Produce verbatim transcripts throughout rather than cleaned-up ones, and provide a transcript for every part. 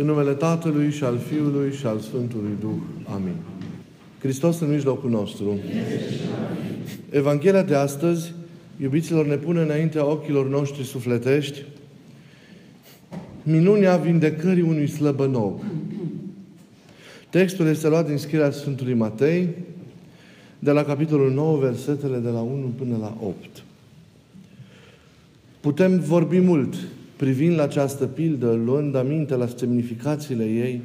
În numele Tatălui și al Fiului și al Sfântului Duh. Amin. Hristos în mijlocul nostru. Evanghelia de astăzi, iubiților, ne pune înaintea ochilor noștri sufletești minunea vindecării unui slăbănog. Textul este luat din scrierea Sfântului Matei, de la capitolul nouă, versetele de la unu până la opt. Putem vorbi mult privind la această pildă, luând aminte la semnificațiile ei,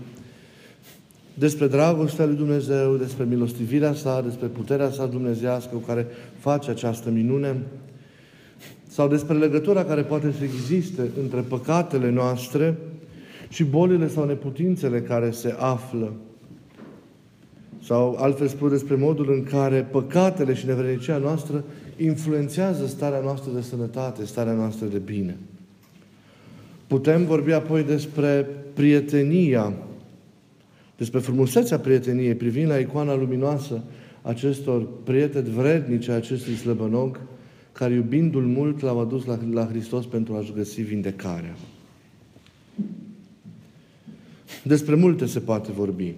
despre dragostea lui Dumnezeu, despre milostivirea sa, despre puterea sa dumnezeiască cu care face această minune, sau despre legătura care poate să existe între păcatele noastre și bolile sau neputințele care se află. Sau, altfel spus, despre modul în care păcatele și nevrednicia noastră influențează starea noastră de sănătate, starea noastră de bine. Putem vorbi apoi despre prietenia, despre frumusețea prieteniei, privind la icoana luminoasă acestor prieteni vrednici a acestui slăbănog, care, iubindu-l mult, l-au adus la, la Hristos pentru a-și găsi vindecarea. Despre multe se poate vorbi.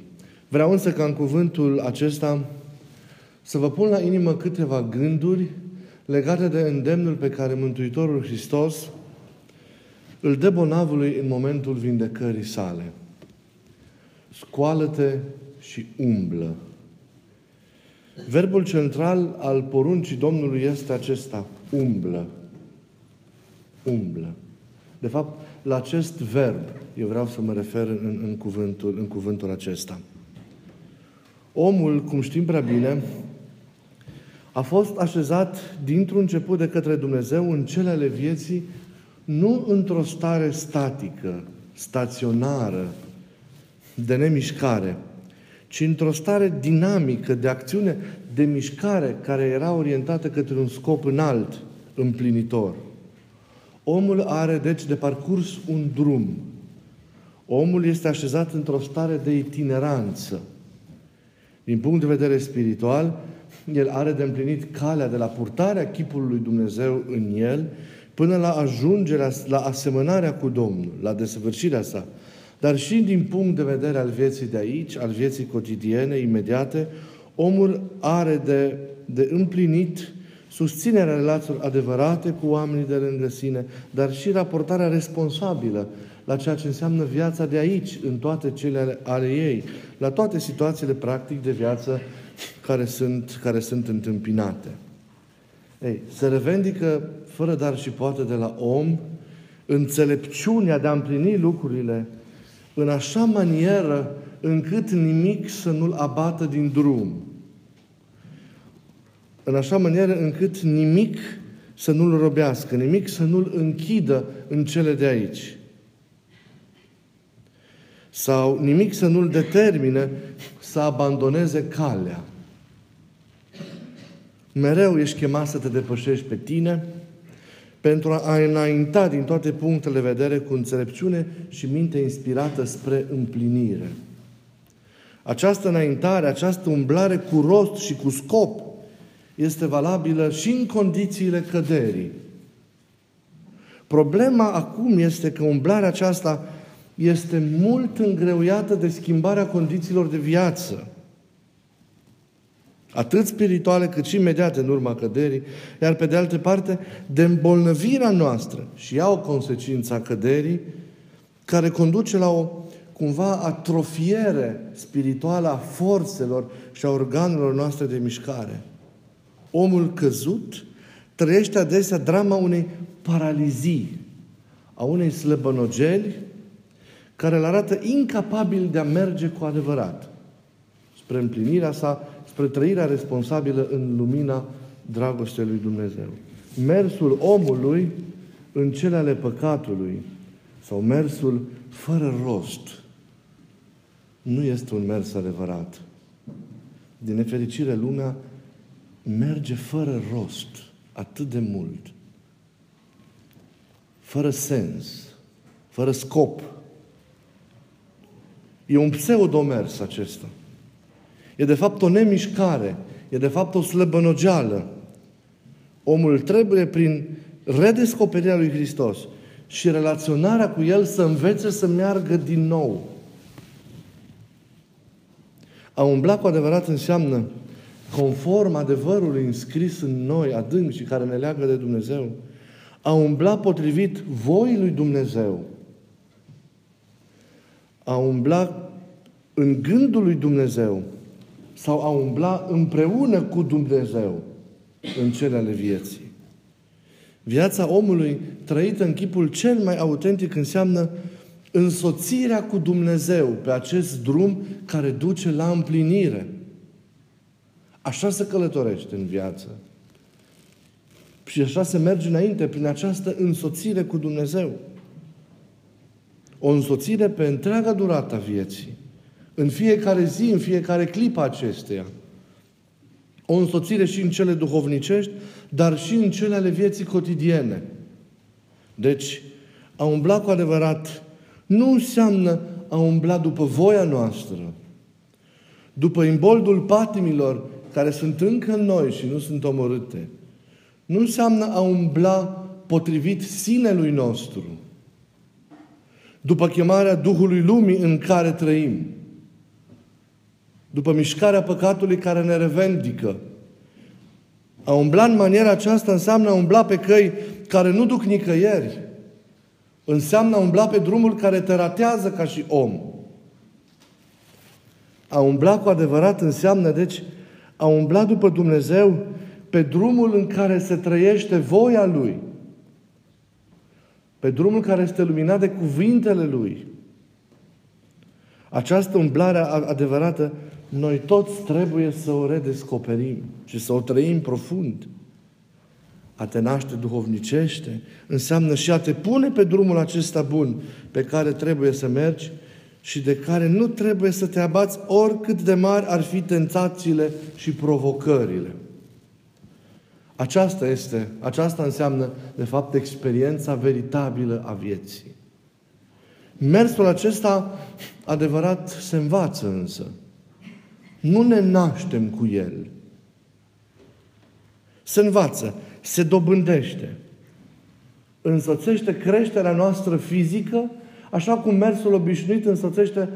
Vreau însă ca în cuvântul acesta să vă pun la inimă câteva gânduri legate de îndemnul pe care Mântuitorul Hristos îl dă bolnavului în momentul vindecării sale. Scoală-te și umblă. Verbul central al poruncii Domnului este acesta. Umblă. Umblă. De fapt, la acest verb eu vreau să mă refer în, în, cuvântul, în cuvântul acesta. Omul, cum știm prea bine, a fost așezat dintr-un început de către Dumnezeu în cele ale vieții, nu într-o stare statică, staționară, de nemișcare, ci într-o stare dinamică, de acțiune, de mișcare, care era orientată către un scop înalt, împlinitor. Omul are, deci, de parcurs un drum. Omul este așezat într-o stare de itineranță. Din punct de vedere spiritual, el are de împlinit calea de la purtarea chipului lui Dumnezeu în el până la ajungerea, la asemănarea cu Domnul, la desăvârșirea sa. Dar și din punct de vedere al vieții de aici, al vieții cotidiene, imediate, omul are de, de împlinit susținerea relațiilor adevărate cu oamenii de lângă sine, dar și raportarea responsabilă la ceea ce înseamnă viața de aici, în toate cele ale, ale ei, la toate situațiile, practic, de viață care sunt, care sunt întâmpinate. Ei, se revendică, fără dar și poate, de la om înțelepciunea de a împlini lucrurile în așa manieră încât nimic să nu-l abată din drum. În așa manieră încât nimic să nu-l robească, nimic să nu-l închidă în cele de aici. Sau nimic să nu-l determine să abandoneze calea. Mereu ești chemat să te depășești pe tine pentru a înainta din toate punctele de vedere cu înțelepciune și minte inspirată spre împlinire. Această înaintare, această umblare cu rost și cu scop este valabilă și în condițiile căderii. Problema acum este că umblarea aceasta este mult îngreuiată de schimbarea condițiilor de viață, atât spirituale cât și imediate în urma căderii, iar pe de altă parte de îmbolnăvirea noastră și ea o consecință a căderii care conduce la o cumva atrofiere spirituală a forțelor și a organelor noastre de mișcare. Omul căzut trăiește adesea drama unei paralizii, a unei slăbănogeli care îl arată incapabil de a merge cu adevărat spre împlinirea sa, spre trăirea responsabilă în lumina dragostei lui Dumnezeu. Mersul omului în cele ale păcatului sau mersul fără rost nu este un mers adevărat. Din nefericire, lumea merge fără rost atât de mult. Fără sens, fără scop. E un pseudomers acesta. E de fapt o nemișcare, e de fapt o slăbănogeală. Omul trebuie prin redescoperirea lui Hristos și relaționarea cu El să învețe să meargă din nou. A umbla cu adevărat înseamnă, conform adevărului înscris în noi, adânc și care ne leagă de Dumnezeu, a umbla potrivit voii lui Dumnezeu, a umbla în gândul lui Dumnezeu sau a umbla împreună cu Dumnezeu în cele ale vieții. Viața omului trăită în chipul cel mai autentic înseamnă însoțirea cu Dumnezeu pe acest drum care duce la împlinire. Așa se călătorește în viață. Și așa se merge înainte, prin această însoțire cu Dumnezeu. O însoțire pe întreaga durată a vieții. În fiecare zi, în fiecare clipă acesteia. O însoțire și în cele duhovnicești, dar și în cele ale vieții cotidiene. Deci, a umbla cu adevărat nu înseamnă a umbla după voia noastră, după imboldul patimilor care sunt încă în noi și nu sunt omorâte. Nu înseamnă a umbla potrivit sinelui nostru, după chemarea Duhului Lumii în care trăim, după mișcarea păcatului care ne revendică. A umbla în maniera aceasta înseamnă a umbla pe căi care nu duc nicăieri. Înseamnă a umbla pe drumul care te ratează ca și om. A umbla cu adevărat înseamnă, deci, a umbla după Dumnezeu pe drumul în care se trăiește voia Lui. Pe drumul care este luminat de cuvintele Lui. Această umblare adevărată noi toți trebuie să o redescoperim și să o trăim profund. A te naște duhovnicește înseamnă și a te pune pe drumul acesta bun pe care trebuie să mergi și de care nu trebuie să te abați oricât de mari ar fi tentațiile și provocările. Aceasta este, aceasta înseamnă, de fapt, experiența veritabilă a vieții. Mersul acesta adevărat se învață însă. Nu ne naștem cu el. Se învață, se dobândește. Însoțește creșterea noastră fizică, așa cum mersul obișnuit însoțește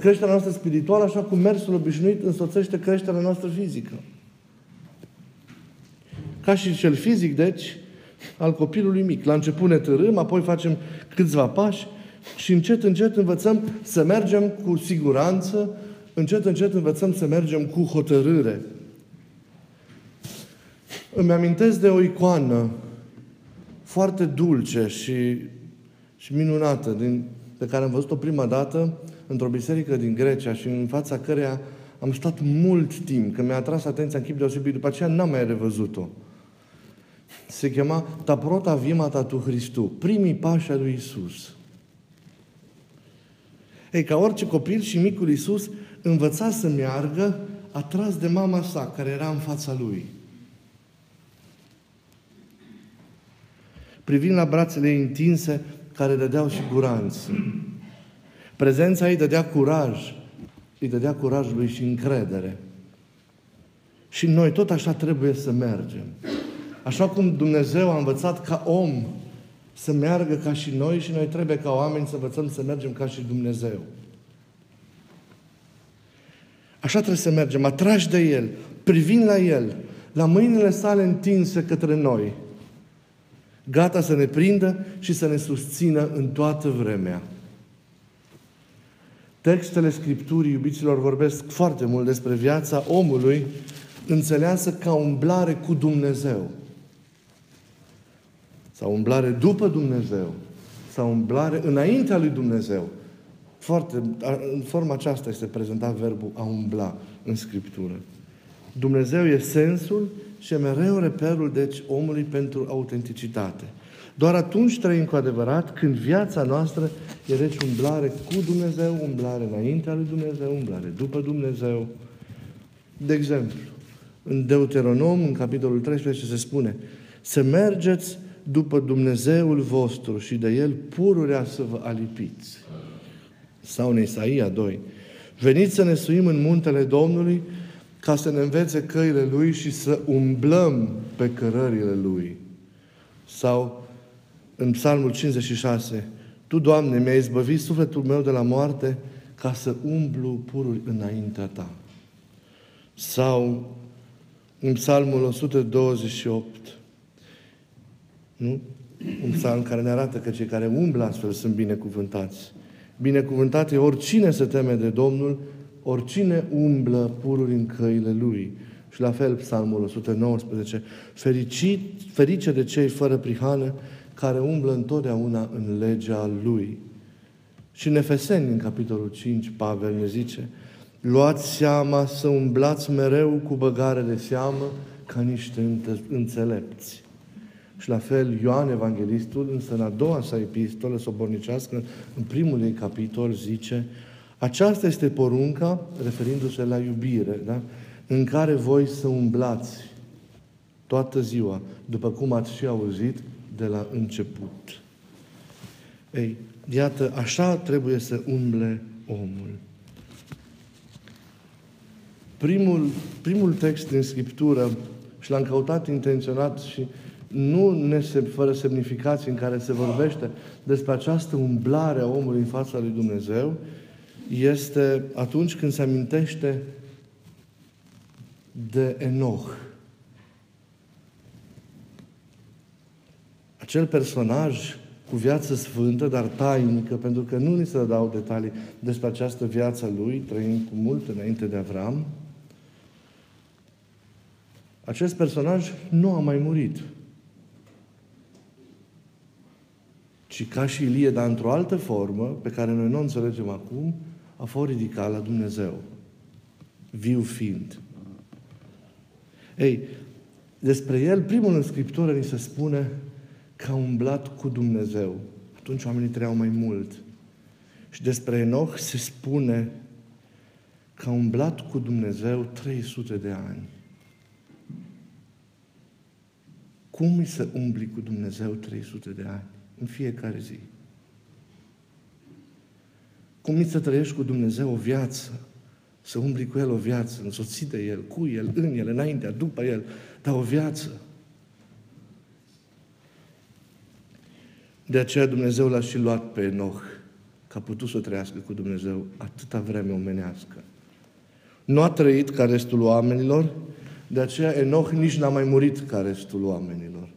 creșterea noastră spirituală, așa cum mersul obișnuit însoțește creșterea noastră fizică. Ca și cel fizic, deci, al copilului mic. La început ne târâm, apoi facem câțiva pași și încet, încet învățăm să mergem cu siguranță, încet, încet învățăm să mergem cu hotărâre. Îmi amintesc de o icoană foarte dulce și, și minunată, din, pe care am văzut-o prima dată într-o biserică din Grecia și în fața căreia am stat mult timp, că mi-a atras atenția în chip deosebit. După aceea n-am mai revăzut-o. Se chema Ta prota vimata tu Hristu, primii pași al lui Iisus. Ei, ca orice copil și micul Iisus învăța să meargă atras de mama sa, care era în fața lui. Privind la brațele ei întinse, care dădeau siguranță. Prezența ei dădea curaj. Îi dădea curajul lui și încredere. Și noi tot așa trebuie să mergem. Așa cum Dumnezeu a învățat ca om să meargă ca și noi și noi trebuie ca oameni să învățăm să mergem ca și Dumnezeu. Așa trebuie să mergem, atrași de El, privind la El, la mâinile sale întinse către noi, gata să ne prindă și să ne susțină în toată vremea. Textele Scripturii, iubiților, vorbesc foarte mult despre viața omului înțeleasă ca umblare cu Dumnezeu. Sau umblare după Dumnezeu. Sau umblare înaintea lui Dumnezeu. Foarte, în forma aceasta este prezentat verbul a umbla în Scriptură. Dumnezeu e sensul și e mereu reperul, deci, omului pentru autenticitate. Doar atunci trăim cu adevărat când viața noastră e deci umblare cu Dumnezeu, umblare înaintea lui Dumnezeu, umblare după Dumnezeu. De exemplu, în Deuteronom, în capitolul treisprezece, se spune: să mergeți după Dumnezeul vostru și de El pururea să vă alipiți. Sau în Isaia doi: veniți să ne suim în muntele Domnului ca să ne învețe căile Lui și să umblăm pe cărările Lui. Sau în Psalmul cincizeci și șase, Tu, Doamne, mi-ai izbăvit sufletul meu de la moarte ca să umblu pururi înaintea Ta. Sau în Psalmul o sută douăzeci și opt, nu? Un psalm care ne arată că cei care umblă astfel sunt binecuvântați. Binecuvântat e oricine se teme de Domnul, oricine umblă pururi în căile Lui. Și la fel Psalmul o sută nouăsprezece, fericit, ferice de cei fără prihană, care umblă întotdeauna în legea Lui. Și în Efeseni, în capitolul cinci, Pavel ne zice, luați seama să umblați mereu cu băgare de seamă ca niște înțelepți. Și la fel Ioan Evanghelistul, însă în a doua sa epistolă sobornicească, în primul ei capitol, zice, aceasta este porunca, referindu-se la iubire, da? În care voi să umblați toată ziua, după cum ați și auzit de la început. Ei, iată, așa trebuie să umble omul. Primul, primul text din Scriptură, și l-am căutat intenționat și nu ne se, fără semnificații, în care se vorbește despre această umblare a omului în fața lui Dumnezeu, este atunci când se amintește de Enoch. Acel personaj cu viață sfântă, dar tainică, pentru că nu ni se dau detalii despre această viață lui, trăind cu mult înainte de Avram. Acest personaj nu a mai murit. Ci ca și Ilie, dar într-o altă formă, pe care noi nu o înțelegem acum, a fost ridicat la Dumnezeu, viu fiind. Ei, despre el, primul în Scriptură ni se spune că a umblat cu Dumnezeu. Atunci oamenii trăiau mai mult. Și despre Enoch se spune că a umblat cu Dumnezeu trei sute de ani. Cum îi să umbli cu Dumnezeu trei sute de ani? În fiecare zi. Cum îi să trăiești cu Dumnezeu o viață? Să umbli cu El o viață, însoțit de El, cu El, în El, înaintea, după El, dar o viață. De aceea Dumnezeu l-a și luat pe Enoch, că a putut să trăiască cu Dumnezeu atâta vreme omenească. Nu a trăit ca restul oamenilor, de aceea Enoch nici n-a mai murit ca restul oamenilor.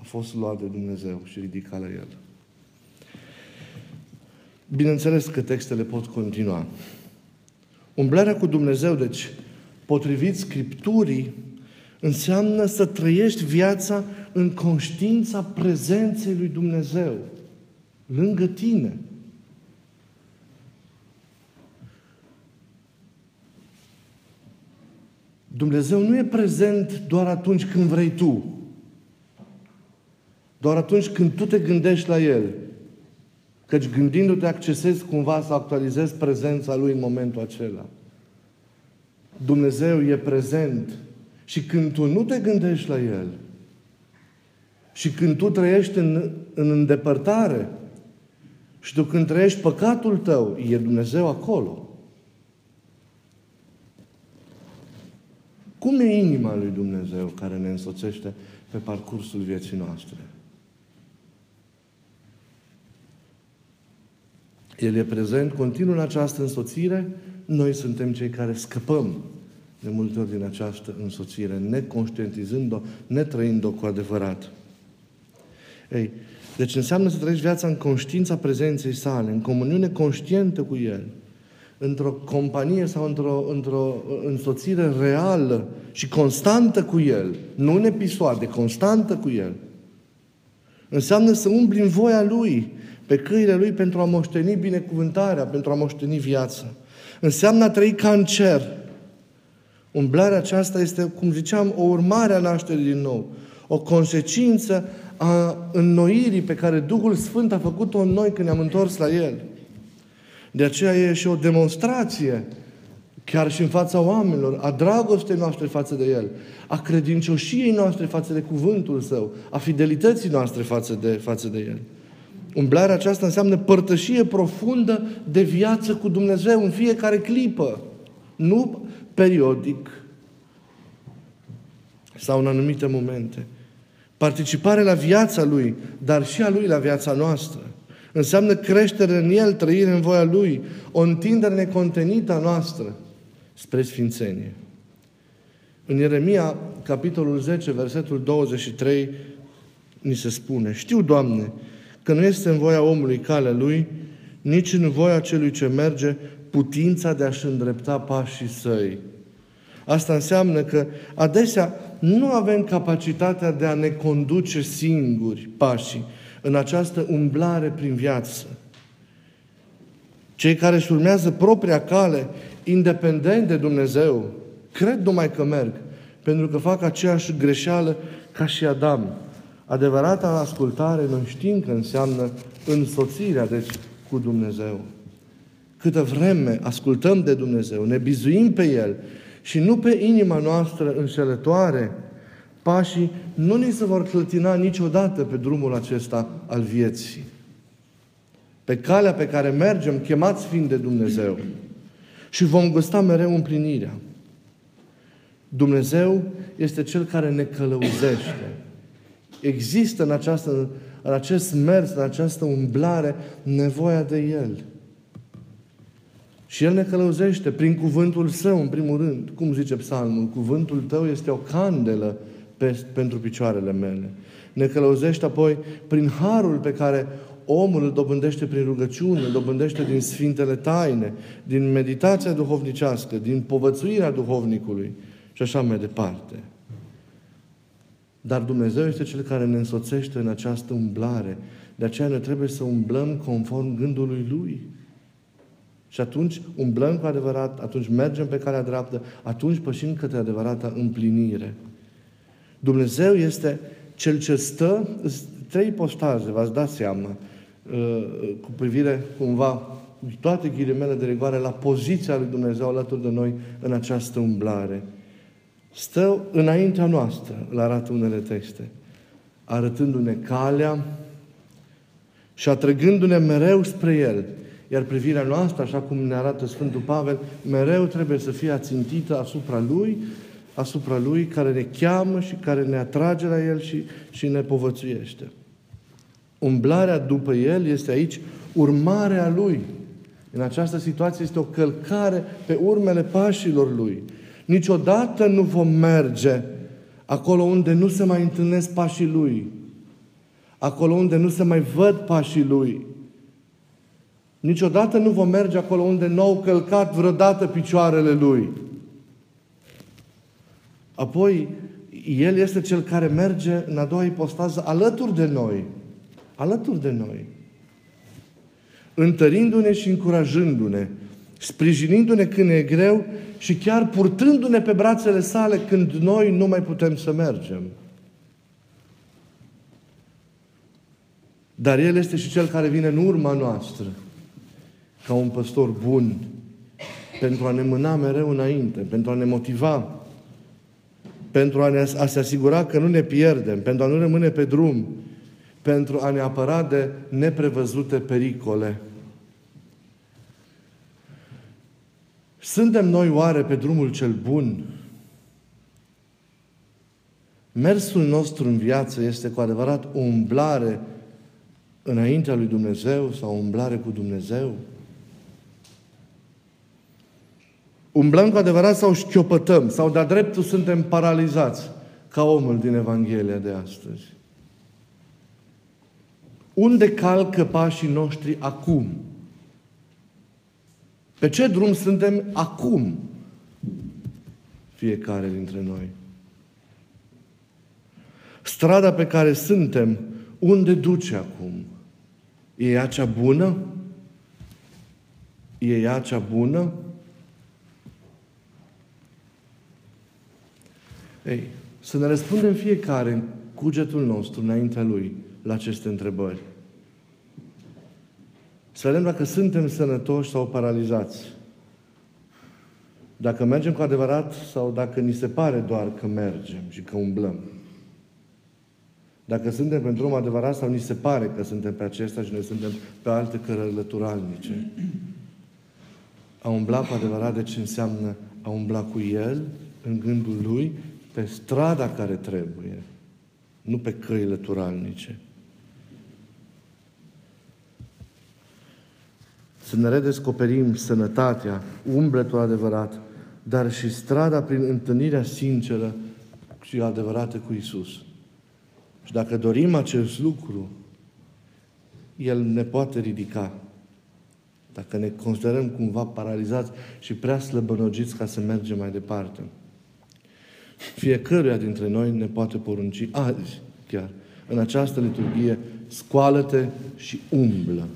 A fost luat de Dumnezeu și ridicat la El. Bineînțeles că textele pot continua. Umblarea cu Dumnezeu, deci, potrivit Scripturii, înseamnă să trăiești viața în conștiința prezenței lui Dumnezeu, lângă tine. Dumnezeu nu e prezent doar atunci când vrei tu, doar atunci când tu te gândești la El. Căci gândindu-te, accesezi cumva să actualizezi prezența Lui în momentul acela. Dumnezeu e prezent și când tu nu te gândești la El și când tu trăiești în, în îndepărtare și tu când trăiești păcatul tău, e Dumnezeu acolo. Cum e inima lui Dumnezeu care ne însoțește pe parcursul vieții noastre? El e prezent, continuă în această însoțire, noi suntem cei care scăpăm de multe ori din această însoțire, neconștientizând-o, netrăind-o cu adevărat. Ei, deci înseamnă să trăiești viața în conștiința prezenței sale, în comuniune conștientă cu El, într-o companie sau într-o, într-o însoțire reală și constantă cu El, nu în episoade, constantă cu El. Înseamnă să umbli în voia Lui, pe căile Lui, pentru a moșteni binecuvântarea, pentru a moșteni viața. Înseamnă a trăi ca în cer. Umblarea aceasta este, cum ziceam, o urmare a nașterii din nou, o consecință a înnoirii pe care Duhul Sfânt a făcut-o în noi când ne-am întors la El. De aceea e și o demonstrație, chiar și în fața oamenilor, a dragostei noastre față de El, a credincioșiei noastre față de cuvântul Său, a fidelității noastre față de, față de El. Umblarea aceasta înseamnă părtășie profundă de viață cu Dumnezeu în fiecare clipă. Nu periodic sau în anumite momente, Participare la viața Lui, dar și a Lui la viața noastră. Înseamnă creștere în El, trăire în voia Lui, o întindere necontenită a noastră spre sfințenie. În Ieremia, capitolul zece, versetul douăzeci și trei, ni se spune: știu, Doamne, că nu este în voia omului calea lui, nici în voia celui ce merge putința de a-și îndrepta pașii săi. Asta înseamnă că adesea nu avem capacitatea de a ne conduce singuri pașii în această umblare prin viață. Cei care își urmează propria cale, independent de Dumnezeu, cred numai că merg, pentru că fac aceeași greșeală ca și Adam. Adevărata ascultare, noi știm că înseamnă însoțirea, deci, cu Dumnezeu. Câtă vreme ascultăm de Dumnezeu, ne bizuim pe El și nu pe inima noastră înșelătoare, pașii nu ni se vor clătina niciodată pe drumul acesta al vieții. Pe calea pe care mergem, chemați fiind de Dumnezeu, și vom gusta mereu împlinirea. Dumnezeu este Cel care ne călăuzește. Există în, această, în acest mers, în această umblare, nevoia de El. Și El ne călăuzește prin cuvântul Său, în primul rând. Cum zice Psalmul? Cuvântul Tău este o candelă pe, pentru picioarele mele. Ne călăuzește apoi prin harul pe care omul îl dobândește prin rugăciune, îl dobândește din Sfintele Taine, din meditația duhovnicească, din povățuirea duhovnicului și așa mai departe. Dar Dumnezeu este Cel care ne însoțește în această umblare. De aceea noi trebuie să umblăm conform gândului Lui. Și atunci umblăm cu adevărat, atunci mergem pe calea dreaptă, atunci pășim către adevărata împlinire. Dumnezeu este Cel ce stă, trei postaje, v-ați dat seama, cu privire cumva, toate ghilimele de rigoare, la poziția lui Dumnezeu alături de noi în această umblare. Stă înaintea noastră, îl arată unele texte, arătându-ne calea și atrăgându-ne mereu spre El. Iar privirea noastră, așa cum ne arată Sfântul Pavel, mereu trebuie să fie ațintită asupra Lui, asupra Lui care ne cheamă și care ne atrage la El și, și ne povățuiește. Umblarea după El este aici urmarea Lui. În această situație este o călcare pe urmele pașilor Lui. Niciodată nu vom merge acolo unde nu se mai întâlnesc pașii Lui. Acolo unde nu se mai văd pașii Lui. Niciodată nu vom merge acolo unde nu au călcat vreodată picioarele Lui. Apoi, El este Cel care merge în a doua ipostază alături de noi. Alături de noi. Întărindu-ne și încurajându-ne. Sprijinindu-ne când e greu și chiar purtându-ne pe brațele Sale când noi nu mai putem să mergem. Dar El este și Cel care vine în urma noastră, ca un păstor bun, pentru a ne mâna mereu înainte, pentru a ne motiva, pentru a, ne, a se asigura că nu ne pierdem, pentru a nu rămâne pe drum, pentru a ne apăra de neprevăzute pericole. Suntem noi oare pe drumul cel bun? Mersul nostru în viață este cu adevărat o umblare înaintea lui Dumnezeu sau o umblare cu Dumnezeu? Umblăm cu adevărat sau șchiopătăm? Sau de-a dreptul suntem paralizați ca omul din Evanghelia de astăzi? Unde calcă pașii noștri acum? Pe ce drum suntem acum? Fiecare dintre noi. Strada pe care suntem, unde duce acum? E ea cea bună? E ea cea bună? Ei, să ne răspundem fiecare în cugetul nostru, înaintea Lui, la aceste întrebări. Să vedem dacă suntem sănătoși sau paralizați. Dacă mergem cu adevărat sau dacă ni se pare doar că mergem și că umblăm. Dacă suntem pe drum adevărat sau ni se pare că suntem pe acesta și noi suntem pe alte cărălăturalnice. A umbla cu adevărat, deci, înseamnă a umbla cu El, în gândul Lui, pe strada care trebuie. nu pe căile turalnice. Să ne redescoperim sănătatea, umbletul adevărat, dar și strada prin întâlnirea sinceră și adevărată cu Iisus. Și dacă dorim acest lucru, El ne poate ridica. Dacă ne considerăm cumva paralizați și prea slăbănogiți ca să mergem mai departe. Fiecăruia dintre noi ne poate porunci azi chiar, în această liturghie, scoală-te și umblă.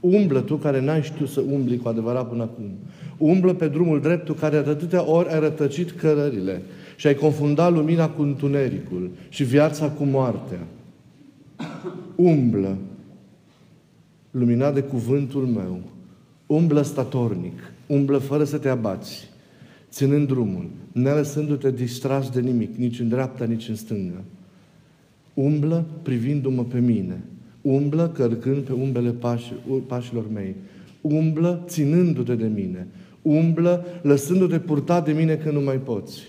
Umblă tu care n-ai știut să umbli cu adevărat până acum. Umblă pe drumul drept tu care de atâtea ori ai rătăcit cărările și ai confundat lumina cu întunericul și viața cu moartea. Umblă, luminat de cuvântul meu, umblă statornic, umblă fără să te abați, ținând drumul, nelăsându-te distras de nimic, nici în dreapta, nici în stânga. Umblă privindu-mă pe mine, umblă cărcând pe umbrele pașilor mei, umblă ținându-te de mine, umblă lăsându-te purtat de mine când nu mai poți,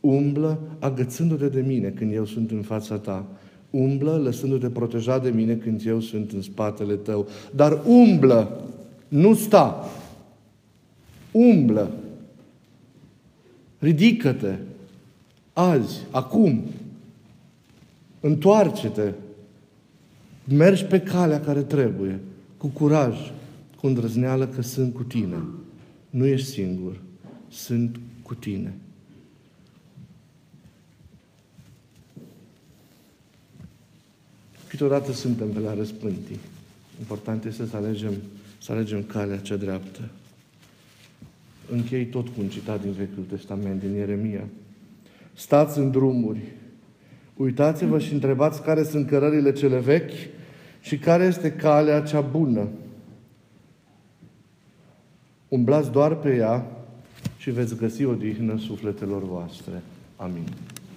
umblă agățându-te de mine când eu sunt în fața ta, umblă lăsându-te protejat de mine când eu sunt în spatele tău. Dar umblă, nu sta. Umblă. Ridică-te. Azi, acum. Întoarce-te. Mergi pe calea care trebuie. Cu curaj, cu îndrăzneală că sunt cu tine. Nu ești singur. Sunt cu tine. Câteodată suntem pe la răspântii. Important este să alegem, să alegem calea cea dreaptă. Închei tot cu un citat din Vechiul Testament, din Ieremia. Stați în drumuri, uitați-vă și întrebați care sunt cărările cele vechi și care este calea cea bună. Umblați doar pe ea și veți găsi odihnă sufletelor voastre. Amin.